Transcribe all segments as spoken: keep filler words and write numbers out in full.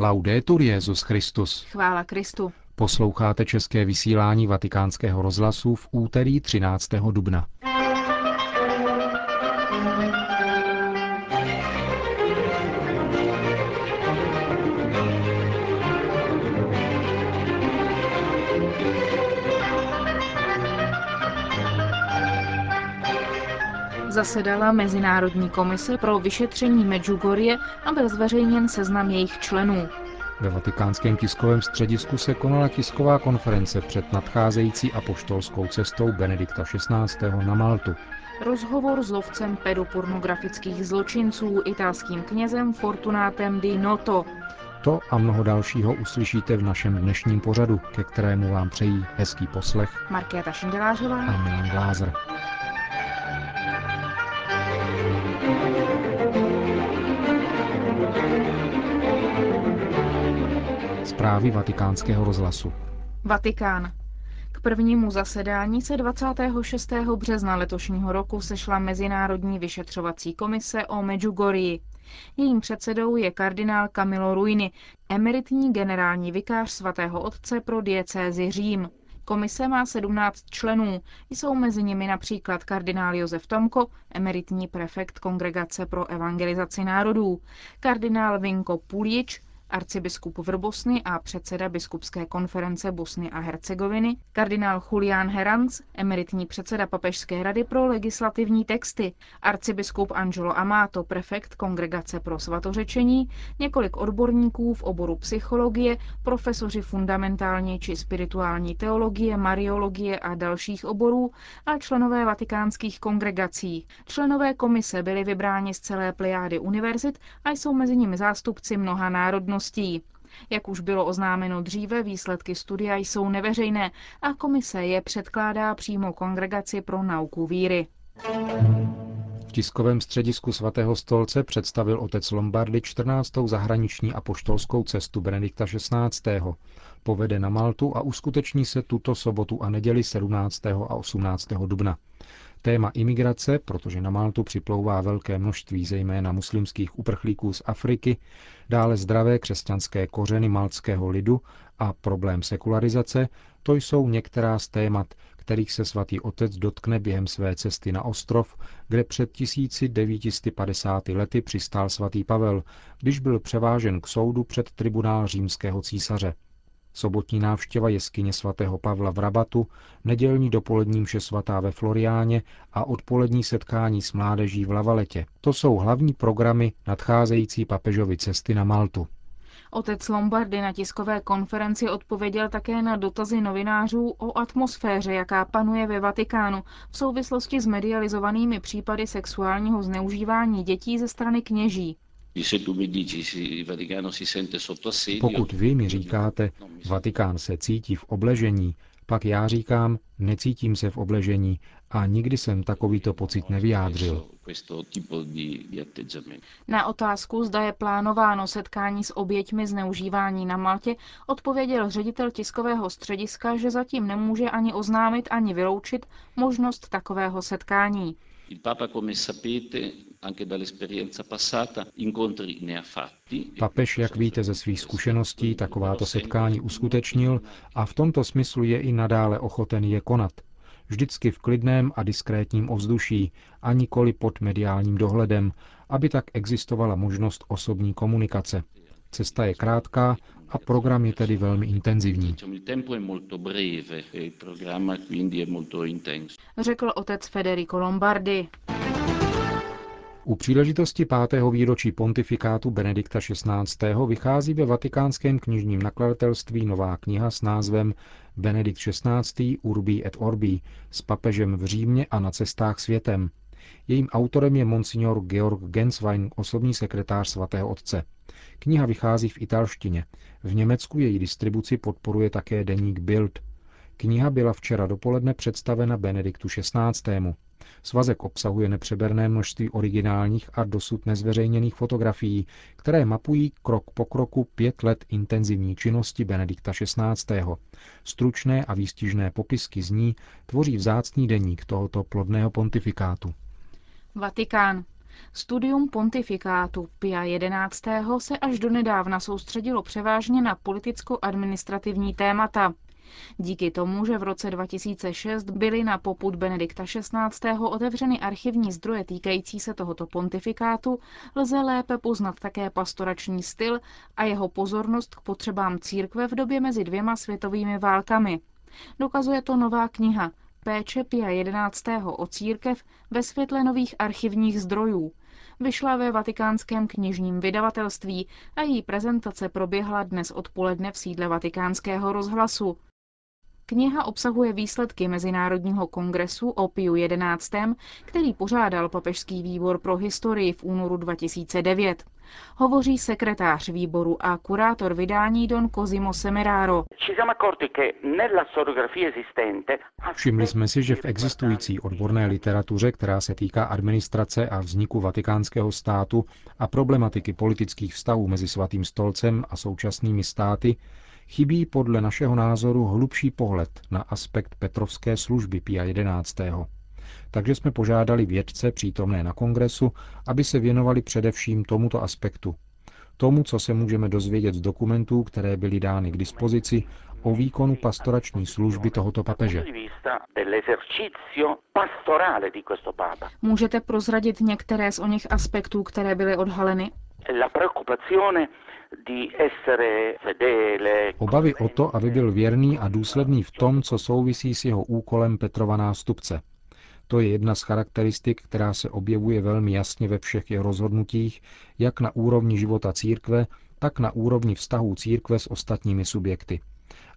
Laudetur Jesus Christus. Chvála Kristu. Posloucháte české vysílání Vatikánského rozhlasu v úterý třináctého dubna. Zasedala Mezinárodní komise pro vyšetření Medjugorje a byl zveřejněn seznam jejich členů. Ve Vatikánském tiskovém středisku se konala tisková konference před nadcházející apoštolskou cestou Benedikta šestnáctého na Maltu. Rozhovor s lovcem pedopornografických zločinců, italským knězem Fortunátem Di Noto. To a mnoho dalšího uslyšíte v našem dnešním pořadu, ke kterému vám přejí hezký poslech Markéta Šindelářová a Milan Glázer. Zprávy Vatikánského rozhlasu. Vatikán. K prvnímu zasedání se dvacátého šestého března letošního roku sešla Mezinárodní vyšetřovací komise o Medjugorji. Jejím předsedou je kardinál Camillo Ruini, emeritní generální vikář svatého otce pro diecézi Řím. Komise má sedmnáct členů. Jsou mezi nimi například kardinál Josef Tomko, emeritní prefekt Kongregace pro evangelizaci národů, kardinál Vinko Pulič, arcibiskup Vrbosny a předseda biskupské konference Bosny a Hercegoviny, kardinál Julián Heranz, emeritní předseda Papežské rady pro legislativní texty, arcibiskup Angelo Amato, prefekt Kongregace pro svatořečení, několik odborníků v oboru psychologie, profesoři fundamentální či spirituální teologie, mariologie a dalších oborů a členové vatikánských kongregací. Členové komise byli vybráni z celé plejády univerzit a jsou mezi nimi zástupci mnoha národností. Jak už bylo oznámeno dříve, výsledky studia jsou neveřejné a komise je předkládá přímo Kongregaci pro nauku víry. V tiskovém středisku svatého stolce představil otec Lombardy čtrnáctou zahraniční apoštolskou cestu Benedikta šestnáctého Povede na Maltu a uskuteční se tuto sobotu a neděli sedmnáctého a osmnáctého dubna. Téma imigrace, protože na Maltu připlouvá velké množství zejména muslimských uprchlíků z Afriky, dále zdravé křesťanské kořeny maltského lidu a problém sekularizace, to jsou některá z témat, kterých se svatý otec dotkne během své cesty na ostrov, kde před tisíc devět set padesáti lety přistál svatý Pavel, když byl převážen k soudu před tribunál římského císaře. Sobotní návštěva jeskyně svatého Pavla v Rabatu, nedělní dopolední mše svatá ve Floriáně a odpolední setkání s mládeží v Lavaletě. To jsou hlavní programy nadcházející papežovy cesty na Maltu. Otec Lombardy na tiskové konferenci odpověděl také na dotazy novinářů o atmosféře, jaká panuje ve Vatikánu v souvislosti s medializovanými případy sexuálního zneužívání dětí ze strany kněží. Pokud vy mi říkáte, Vatikán se cítí v obležení, pak já říkám, necítím se v obležení a nikdy jsem takovýto pocit nevyjádřil. Na otázku, zda je plánováno setkání s oběťmi zneužívání na Maltě, odpověděl ředitel tiskového střediska, že zatím nemůže ani oznámit, ani vyloučit možnost takového setkání. Papež, jak víte ze svých zkušeností, takováto setkání uskutečnil a v tomto smyslu je i nadále ochoten je konat. Vždycky v klidném a diskrétním ovzduší a nikoli pod mediálním dohledem, aby tak existovala možnost osobní komunikace. Cesta je krátká a program je tedy velmi intenzivní. Řekl otec Federico Lombardi. U příležitosti pátého výročí pontifikátu Benedikta šestnáctého vychází ve vatikánském knižním nakladatelství nová kniha s názvem Benedikt šestnáctý. Urbi et Orbi s papežem v Římě a na cestách světem. Jejím autorem je monsignor Georg Genswein, osobní sekretář svatého otce. Kniha vychází v italštině. V Německu její distribuci podporuje také deník Bild. Kniha byla včera dopoledne představena Benediktu šestnáctému Svazek obsahuje nepřeberné množství originálních a dosud nezveřejněných fotografií, které mapují krok po kroku pět let intenzivní činnosti Benedikta šestnáctého Stručné a výstižné popisky z ní tvoří vzácný deník tohoto plodného pontifikátu. Vatikán. Studium pontifikátu Pia jedenáctého se až donedávna soustředilo převážně na politicko-administrativní témata. Díky tomu, že v roce dva tisíce šest byly na popud Benedikta šestnáctého otevřeny archivní zdroje týkající se tohoto pontifikátu, lze lépe poznat také pastorační styl a jeho pozornost k potřebám církve v době mezi dvěma světovými válkami. Dokazuje to nová kniha Péče Pia jedenáctého o církev ve světle nových archivních zdrojů. Vyšla ve Vatikánském knižním vydavatelství a její prezentace proběhla dnes odpoledne v sídle Vatikánského rozhlasu. Kniha obsahuje výsledky Mezinárodního kongresu o Piu jedenáctém, který pořádal Papežský výbor pro historii v únoru dva tisíce devět. Hovoří sekretář výboru a kurátor vydání don Cosimo Semeraro. Všimli jsme si, že v existující odborné literatuře, která se týká administrace a vzniku Vatikánského státu a problematiky politických vztahů mezi Svatým stolcem a současnými státy, chybí podle našeho názoru hlubší pohled na aspekt Petrovské služby Pia jedenáctého. Takže jsme požádali vědce přítomné na kongresu, aby se věnovali především tomuto aspektu. Tomu, co se můžeme dozvědět z dokumentů, které byly dány k dispozici, o výkonu pastorační služby tohoto papeže. Můžete prozradit některé z oněch aspektů, které byly odhaleny? Obavy o to, aby byl věrný a důsledný v tom, co souvisí s jeho úkolem Petrova nástupce. To je jedna z charakteristik, která se objevuje velmi jasně ve všech jeho rozhodnutích, jak na úrovni života církve, tak na úrovni vztahů církve s ostatními subjekty.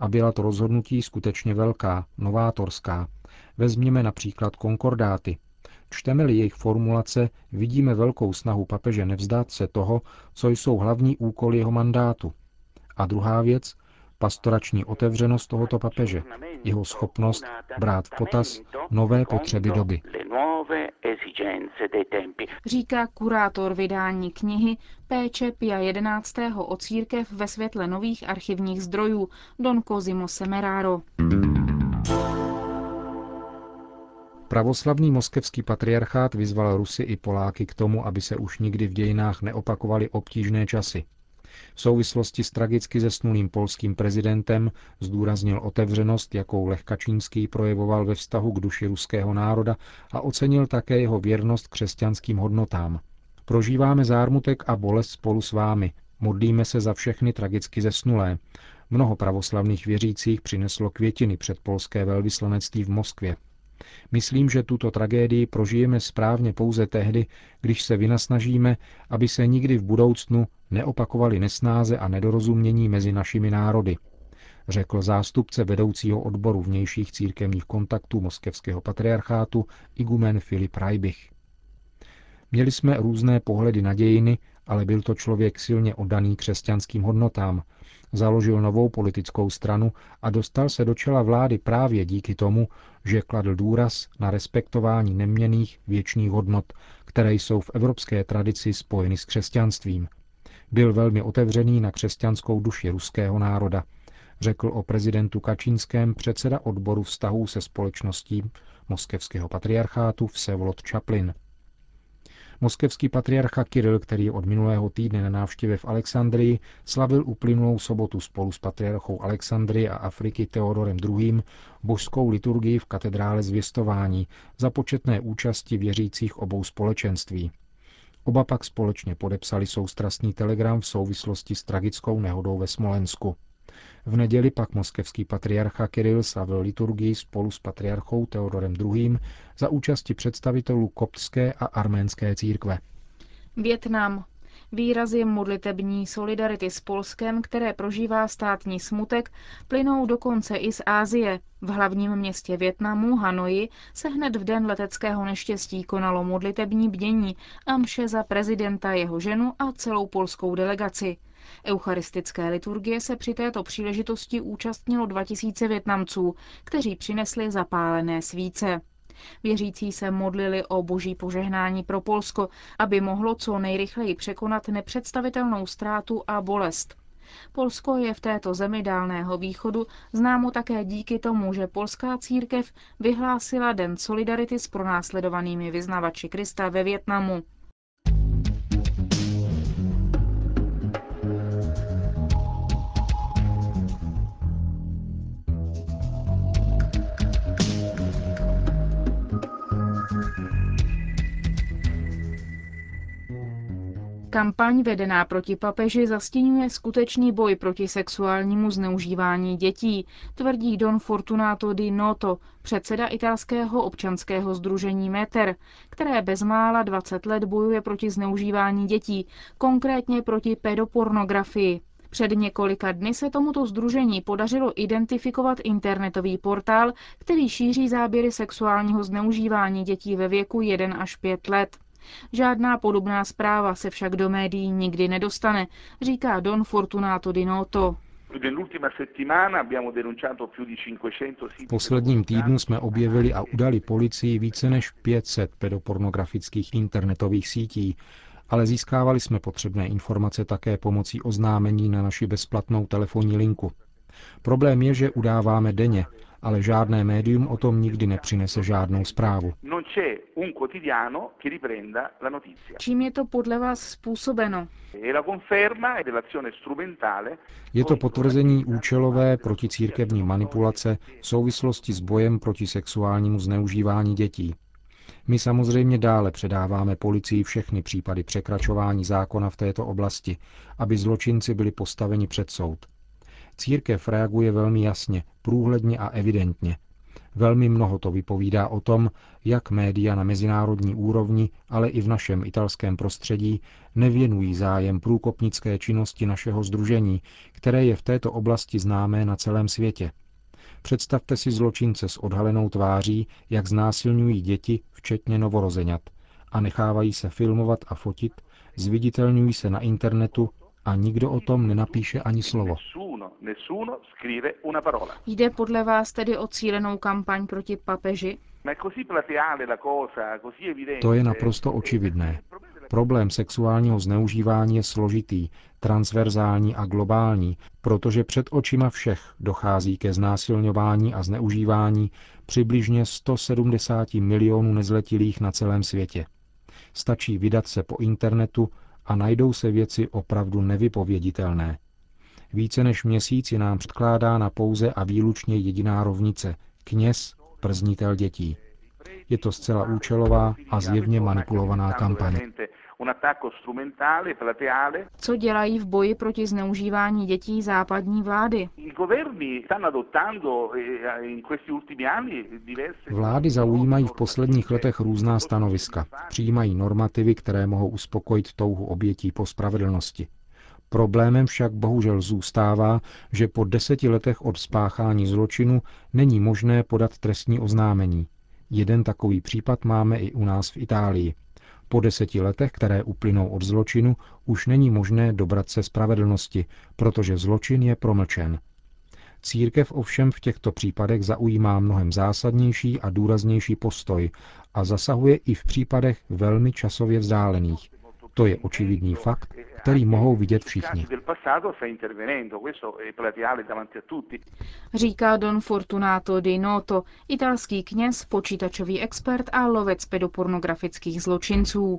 A byla to rozhodnutí skutečně velká, novátorská. Vezměme například konkordáty. Čteme-li jejich formulace, vidíme velkou snahu papeže nevzdát se toho, co jsou hlavní úkoly jeho mandátu. A druhá věc, pastorační otevřenost tohoto papeže, jeho schopnost brát v potaz nové potřeby doby. Říká kurátor vydání knihy Péče Pia jedenáctého o církev ve světle nových archivních zdrojů don Cosimo Semeraro. Pravoslavný moskevský patriarchát vyzval Rusy i Poláky k tomu, aby se už nikdy v dějinách neopakovaly obtížné časy. V souvislosti s tragicky zesnulým polským prezidentem zdůraznil otevřenost, jakou Lech Kačínský projevoval ve vztahu k duši ruského národa a ocenil také jeho věrnost křesťanským hodnotám. Prožíváme zármutek a bolest spolu s vámi. Modlíme se za všechny tragicky zesnulé. Mnoho pravoslavných věřících přineslo květiny před polské velvyslanectví v Moskvě. Myslím, že tuto tragédii prožijeme správně pouze tehdy, když se vynasnažíme, aby se nikdy v budoucnu neopakovaly nesnáze a nedorozumění mezi našimi národy, řekl zástupce vedoucího odboru vnějších církevních kontaktů moskevského patriarchátu Igumen Filip Raibich. Měli jsme různé pohledy na dějiny, ale byl to člověk silně oddaný křesťanským hodnotám. Založil novou politickou stranu a dostal se do čela vlády právě díky tomu, že kladl důraz na respektování neměnných věčných hodnot, které jsou v evropské tradici spojeny s křesťanstvím. Byl velmi otevřený na křesťanskou duši ruského národa, řekl o prezidentu Kačínském předseda odboru vztahů se společností moskevského patriarchátu Vsevolod Chaplin. Moskevský patriarcha Kiril, který je od minulého týdne na návštěvě v Alexandrii, slavil uplynulou sobotu spolu s patriarchou Alexandrie a Afriky Teodorem druhým božskou liturgii v katedrále Zvěstování za početné účasti věřících obou společenství. Oba pak společně podepsali soustrastný telegram v souvislosti s tragickou nehodou ve Smolensku. V neděli pak moskevský patriarcha Kiril slavil liturgii spolu s patriarchou Teodorem druhým za účasti představitelů koptské a arménské církve. Vietnam. Výrazy modlitební solidarity s Polskem, které prožívá státní smutek, plynou dokonce i z Asie. V hlavním městě Vietnamu, Hanoji, se hned v den leteckého neštěstí konalo modlitební bdění a mše za prezidenta, jeho ženu a celou polskou delegaci. Eucharistické liturgie se při této příležitosti účastnilo dva tisíce Vietnamců, kteří přinesli zapálené svíce. Věřící se modlili o boží požehnání pro Polsko, aby mohlo co nejrychleji překonat nepředstavitelnou ztrátu a bolest. Polsko je v této zemi Dálného východu známo také díky tomu, že polská církev vyhlásila Den solidarity s pronásledovanými vyznavači Krista ve Vietnamu. Kampaň vedená proti papeži zastěňuje skutečný boj proti sexuálnímu zneužívání dětí, tvrdí don Fortunato Di Noto, předseda italského občanského sdružení METER, které bezmála dvacet let bojuje proti zneužívání dětí, konkrétně proti pedopornografii. Před několika dny se tomuto sdružení podařilo identifikovat internetový portál, který šíří záběry sexuálního zneužívání dětí ve věku jednoho až pěti let. Žádná podobná zpráva se však do médií nikdy nedostane, říká don Fortunato Di Noto. V posledním týdnu jsme objevili a udali policii více než pět set pedopornografických internetových sítí, ale získávali jsme potřebné informace také pomocí oznámení na naši bezplatnou telefonní linku. Problém je, že udáváme denně, ale žádné médium o tom nikdy nepřinese žádnou zprávu. Čím je to podle vás způsobeno? Je to potvrzení účelové proticírkevní manipulace v souvislosti s bojem proti sexuálnímu zneužívání dětí. My samozřejmě dále předáváme policii všechny případy překračování zákona v této oblasti, aby zločinci byli postaveni před soud. Církev reaguje velmi jasně, průhledně a evidentně. Velmi mnoho to vypovídá o tom, jak média na mezinárodní úrovni, ale i v našem italském prostředí nevěnují zájem průkopnické činnosti našeho sdružení, které je v této oblasti známé na celém světě. Představte si zločince s odhalenou tváří, jak znásilňují děti, včetně novorozeňat, a nechávají se filmovat a fotit, zviditelňují se na internetu a nikdo o tom nenapíše ani slovo. Jde podle vás tedy o cílenou kampaň proti papeži? To je naprosto očividné. Problém sexuálního zneužívání je složitý, transverzální a globální, protože před očima všech dochází ke znásilňování a zneužívání přibližně sto sedmdesát milionů nezletilých na celém světě. Stačí vydat se po internetu a najdou se věci opravdu nevypověditelné. Více než měsíc je nám předkládána pouze a výlučně jediná rovnice – kněz, prznitel dětí. Je to zcela účelová a zjevně manipulovaná kampaň. Co dělají v boji proti zneužívání dětí západní vlády? Vlády zaujímají v posledních letech různá stanoviska. Přijímají normativy, které mohou uspokojit touhu obětí po spravedlnosti. Problémem však bohužel zůstává, že po deseti letech od spáchání zločinu není možné podat trestní oznámení. Jeden takový případ máme i u nás v Itálii. Po deseti letech, které uplynou od zločinu, už není možné dobrat se spravedlnosti, protože zločin je promlčen. Církev ovšem v těchto případech zaujímá mnohem zásadnější a důraznější postoj a zasahuje i v případech velmi časově vzdálených. To je očividný fakt, který mohou vidět všichni. Říká don Fortunato Di Noto, italský kněz, počítačový expert a lovec pedopornografických zločinců.